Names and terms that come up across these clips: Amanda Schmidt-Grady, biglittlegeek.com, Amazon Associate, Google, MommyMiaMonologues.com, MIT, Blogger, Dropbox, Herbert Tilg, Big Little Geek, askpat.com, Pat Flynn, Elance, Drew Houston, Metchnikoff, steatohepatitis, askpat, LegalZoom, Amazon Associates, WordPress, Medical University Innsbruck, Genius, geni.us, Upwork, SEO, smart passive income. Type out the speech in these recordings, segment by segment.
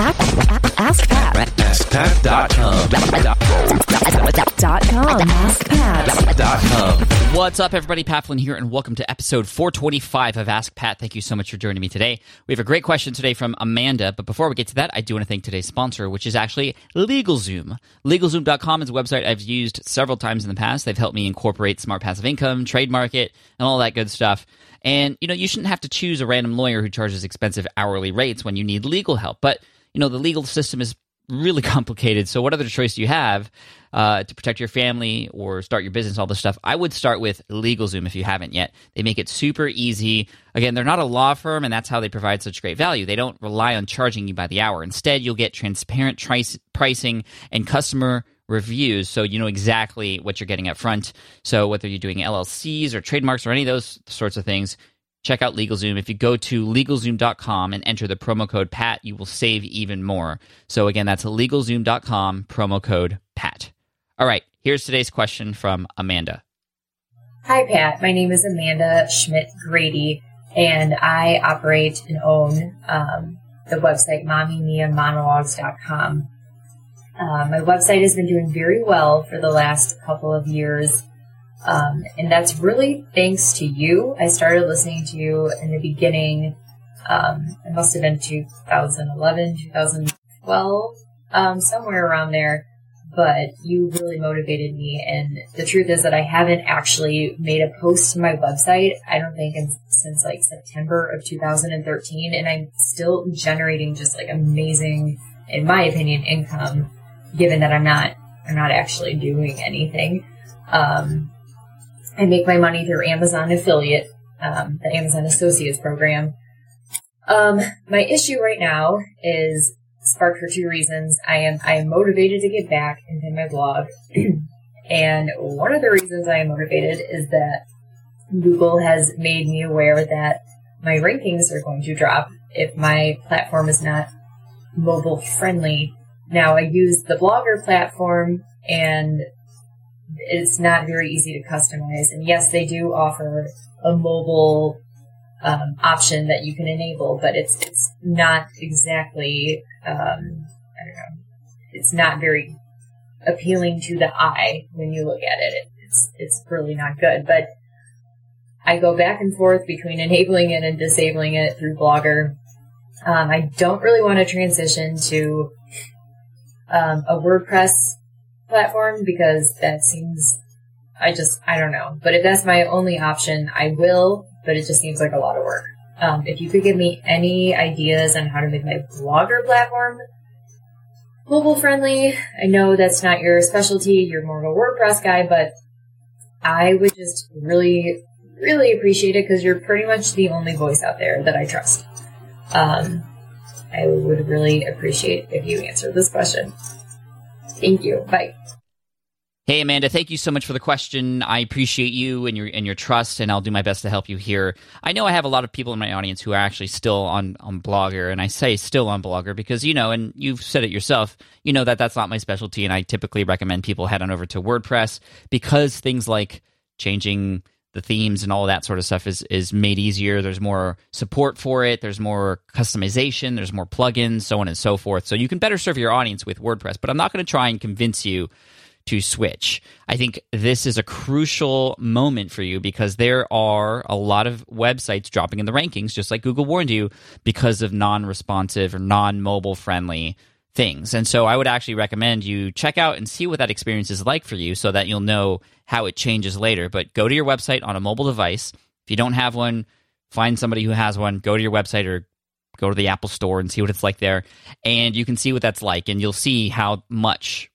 askpat.com. What's up, everybody? Pat Flynn here, and welcome to episode 425 of Ask Pat. Thank you so much for joining me today. We have a great question today from Amanda, but before we get to that, I do want to thank today's sponsor, which is actually LegalZoom. LegalZoom.com is a website I've used several times in the past. They've helped me incorporate smart passive income, trademark it, and all that good stuff. And, you know, you shouldn't have to choose a random lawyer who charges expensive hourly rates when you need legal help. But, you know, the legal system is really complicated. So what other choice do you have to protect your family or start your business, all this stuff? I would start with LegalZoom if you haven't yet. They make it super easy. Again, they're not a law firm, and that's how they provide such great value. They don't rely on charging you by the hour. Instead, you'll get transparent pricing and customer reviews, so you know exactly what you're getting up front. So whether you're doing LLCs or trademarks or any of those sorts of things, check out LegalZoom. If you go to LegalZoom.com and enter the promo code PAT, you will save even more. So again, that's LegalZoom.com, promo code PAT. All right, here's today's question from Amanda. Hi, Pat. My name is Amanda Schmidt-Grady, and I operate and own the website MommyMiaMonologues.com. My website has been doing very well for the last couple of years, and that's really thanks to you. I started listening to you in the beginning. It must have been 2011, 2012, somewhere around there, but you really motivated me, and the truth is that I haven't actually made a post to my website, I don't think, since like September of 2013, and I'm still generating just like amazing, in my opinion, income, given that I'm not actually doing anything. I make my money through Amazon affiliate, the Amazon Associates program. My issue right now is sparked for two reasons. I am motivated to get back into my blog. And one of the reasons I am motivated is that Google has made me aware that my rankings are going to drop if my platform is not mobile friendly. Now, I use the Blogger platform, and it's not very easy to customize. And yes, they do offer a mobile option that you can enable, but it's not exactly, I don't know, it's not very appealing to the eye when you look at it. It's really not good. But I go back and forth between enabling it and disabling it through Blogger. I don't really want to transition to a WordPress platform because that seems, I don't know. But if that's my only option, I will, but it just seems like a lot of work. If you could give me any ideas on how to make my Blogger platform mobile friendly, I know that's not your specialty, you're more of a WordPress guy, but I would just really, really appreciate it because you're pretty much the only voice out there that I trust. I would really appreciate if you answered this question. Thank you. Bye. Hey, Amanda, thank you so much for the question. I appreciate you and your trust, and I'll do my best to help you here. I know I have a lot of people in my audience who are actually still on Blogger, and I say still on Blogger because, you know, and you've said it yourself, you know that's not my specialty, and I typically recommend people head on over to WordPress because things like changing the themes and all that sort of stuff is made easier. There's more support for it. There's more customization. There's more plugins, so on and so forth. So you can better serve your audience with WordPress, but I'm not going to try and convince you to switch. I think this is a crucial moment for you because there are a lot of websites dropping in the rankings, just like Google warned you, because of non-responsive or non-mobile friendly things. And so I would actually recommend you check out and see what that experience is like for you so that you'll know how it changes later. But go to your website on a mobile device. If you don't have one, find somebody who has one, go to your website or go to the Apple Store and see what it's like there. And you can see what that's like, and you'll see how much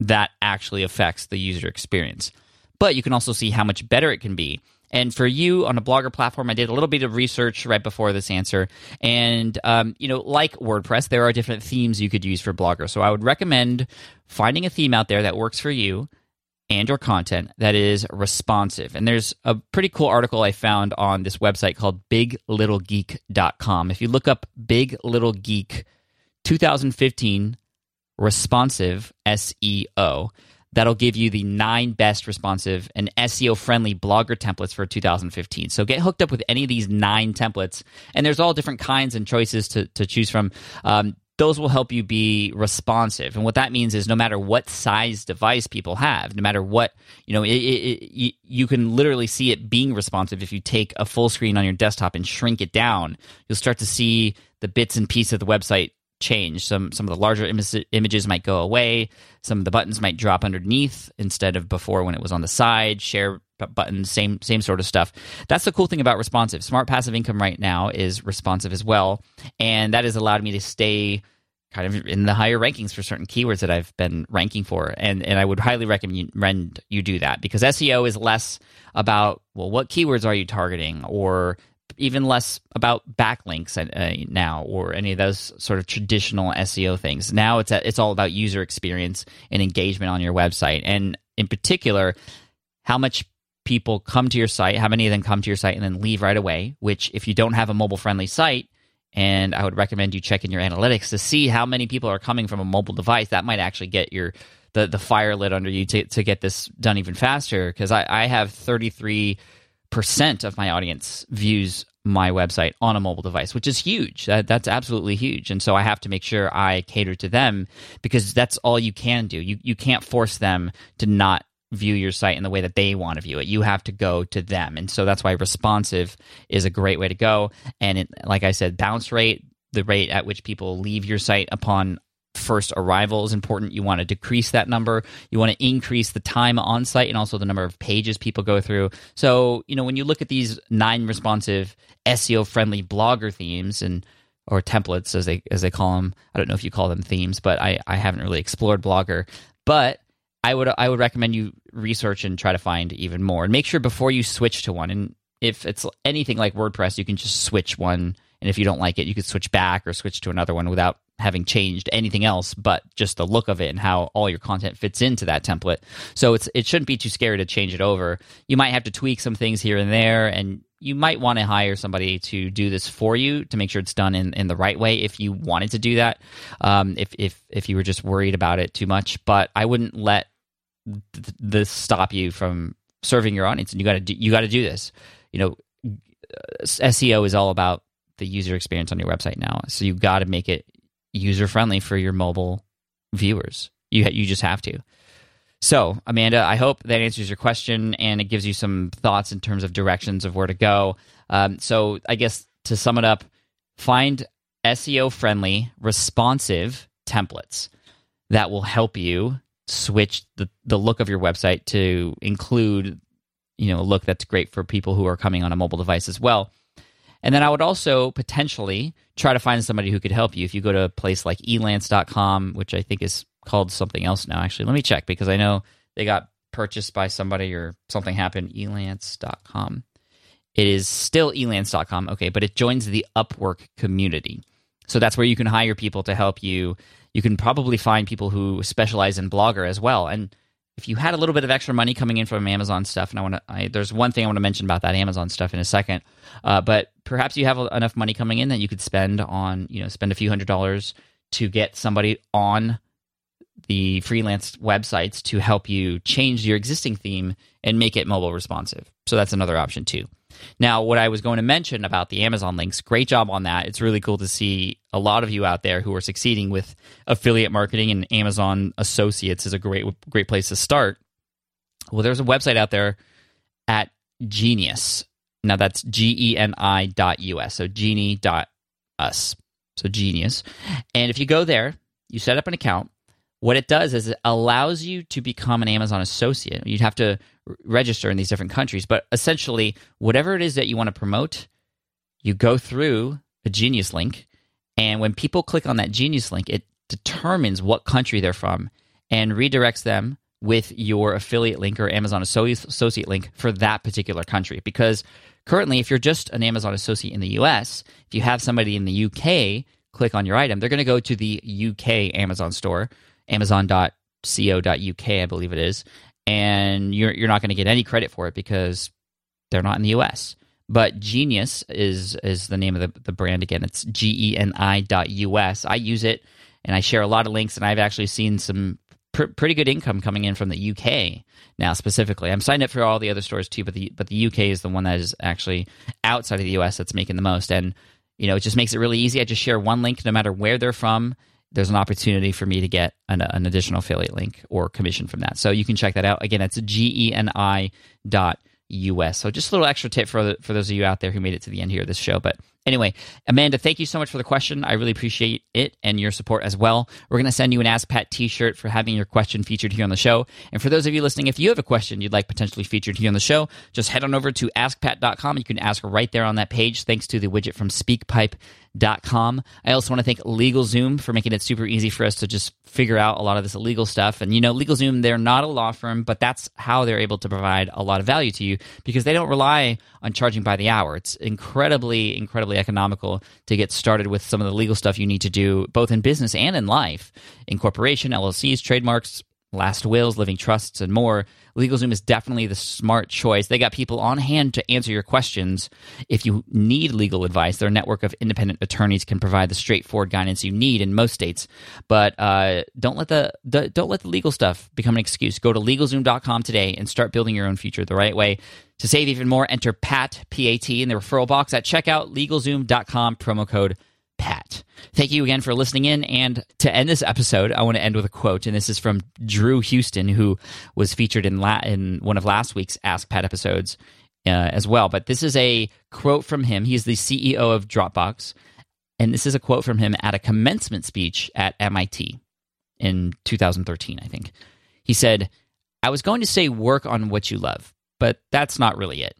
that actually affects the user experience. But you can also see how much better it can be. And for you on a Blogger platform, I did a little bit of research right before this answer. And, you know, like WordPress, there are different themes you could use for Blogger. So I would recommend finding a theme out there that works for you and your content that is responsive. And there's a pretty cool article I found on this website called biglittlegeek.com. If you look up Big Little Geek 2015 responsive SEO, that'll give you the 9 best responsive and SEO-friendly Blogger templates for 2015. So get hooked up with any of these 9 templates. And there's all different kinds and choices to choose from. those will help you be responsive. And what that means is no matter what size device people have, no matter what, you know, you can literally see it being responsive. If you take a full screen on your desktop and shrink it down, you'll start to see the bits and pieces of the website change. Some of the larger images might go away. Some of the buttons might drop underneath instead of before when it was on the side. Share buttons, same sort of stuff. That's the cool thing about responsive. Smart Passive Income right now is responsive as well, and that has allowed me to stay kind of in the higher rankings for certain keywords that I've been ranking for. And I would highly recommend you do that, because SEO is less about, well, what keywords are you targeting, or even less about backlinks now, or any of those sort of traditional SEO things. Now it's all about user experience and engagement on your website, and in particular, how much people come to your site, how many of them come to your site and then leave right away. Which, if you don't have a mobile-friendly site, and I would recommend you check in your analytics to see how many people are coming from a mobile device. That might actually get the fire lit under you to get this done even faster, because I have 33% of my audience views my website on a mobile device, which is huge. That's absolutely huge. And so I have to make sure I cater to them, because that's all you can do. You can't force them to not view your site in the way that they want to view it. You have to go to them. And so that's why responsive is a great way to go. And it, like I said, bounce rate, the rate at which people leave your site upon first arrival, is important. You want to decrease that number. You want to increase the time on site, and also the number of pages people go through. So, you know, when you look at these 9 responsive SEO friendly blogger themes or templates, as they call them. I don't know if you call them themes, but I haven't really explored Blogger. But I would recommend you research and try to find even more, and make sure before you switch to one. And if it's anything like WordPress, you can just switch one. And if you don't like it, you could switch back or switch to another one without having changed anything else but just the look of it and how all your content fits into that template. So it shouldn't be too scary to change it over. You might have to tweak some things here and there, and you might want to hire somebody to do this for you to make sure it's done in the right way if you wanted to do that, if you were just worried about it too much. But I wouldn't let this stop you from serving your audience, and you got to do this. You know, SEO is all about the user experience on your website now. So you've got to make it user-friendly for your mobile viewers. You just have to. So, Amanda, I hope that answers your question, and it gives you some thoughts in terms of directions of where to go. So I guess to sum it up, find SEO-friendly, responsive templates that will help you switch the look of your website to include, you know, a look that's great for people who are coming on a mobile device as well. And then I would also potentially try to find somebody who could help you. If you go to a place like elance.com, which I think is called something else now, actually. Let me check, because I know they got purchased by somebody or something happened. Elance.com. It is still elance.com, okay, but it joins the Upwork community. So that's where you can hire people to help you. You can probably find people who specialize in Blogger as well. And if you had a little bit of extra money coming in from Amazon stuff, and there's one thing I want to mention about that Amazon stuff in a second, but perhaps you have enough money coming in that you could spend on, you know, spend a few $100s to get somebody on the freelance websites to help you change your existing theme and make it mobile responsive. So that's another option too. Now, what I was going to mention about the Amazon links, great job on that. It's really cool to see a lot of you out there who are succeeding with affiliate marketing, and Amazon Associates is a great place to start. Well, there's a website out there at Genius. Now, that's geni.us, so geni.us, so Genius. And if you go there, you set up an account. What it does is it allows you to become an Amazon associate. You'd have to register in these different countries, but essentially, whatever it is that you want to promote, you go through a Genius link, and when people click on that Genius link, it determines what country they're from and redirects them with your affiliate link or Amazon associate link for that particular country. Because currently, if you're just an Amazon associate in the US, if you have somebody in the UK click on your item, they're going to go to the UK Amazon store, Amazon.co.uk, I believe it is, and you're not going to get any credit for it because they're not in the US. But Genius is the name of the brand again. It's geni.us. I use it, and I share a lot of links, and I've actually seen some pretty good income coming in from the UK now specifically. I'm signed up for all the other stores too, but the UK is the one that is actually outside of the US that's making the most. And it just makes it really easy. I just share one link no matter where they're from. There's an opportunity for me to get an additional affiliate link or commission from that. So you can check that out. Again, it's geni.us. So just a little extra tip for those of you out there who made it to the end here of this show. But anyway, Amanda, thank you so much for the question. I really appreciate it and your support as well. We're going to send you an Ask Pat t-shirt for having your question featured here on the show. And for those of you listening, if you have a question you'd like potentially featured here on the show, just head on over to askpat.com. You can ask right there on that page, thanks to the widget from speakpipe.com. I also want to thank LegalZoom for making it super easy for us to just figure out a lot of this legal stuff. And LegalZoom, they're not a law firm, but that's how they're able to provide a lot of value to you because they don't rely on charging by the hour. It's incredibly economical to get started with some of the legal stuff you need to do, both in business and in life. Incorporation, LLCs, trademarks, last wills, living trusts, and more. LegalZoom is definitely the smart choice. They got people on hand to answer your questions. If you need legal advice, their network of independent attorneys can provide the straightforward guidance you need in most states. But don't let the legal stuff become an excuse. Go to LegalZoom.com today and start building your own future the right way. To save even more, enter PAT, P-A-T, in the referral box at checkout, LegalZoom.com, promo code PAT. Thank you again for listening in. And to end this episode, I want to end with a quote. And this is from Drew Houston, who was featured in one of last week's Ask Pat episodes as well. But this is a quote from him. He's the CEO of Dropbox. And this is a quote from him at a commencement speech at MIT in 2013, I think. He said, "I was going to say work on what you love, but that's not really it.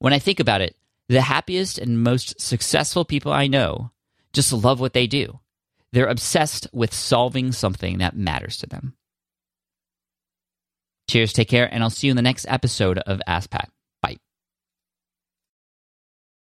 When I think about it, the happiest and most successful people I know just love what they do. They're obsessed with solving something that matters to them." Cheers, take care, and I'll see you in the next episode of Ask Pat.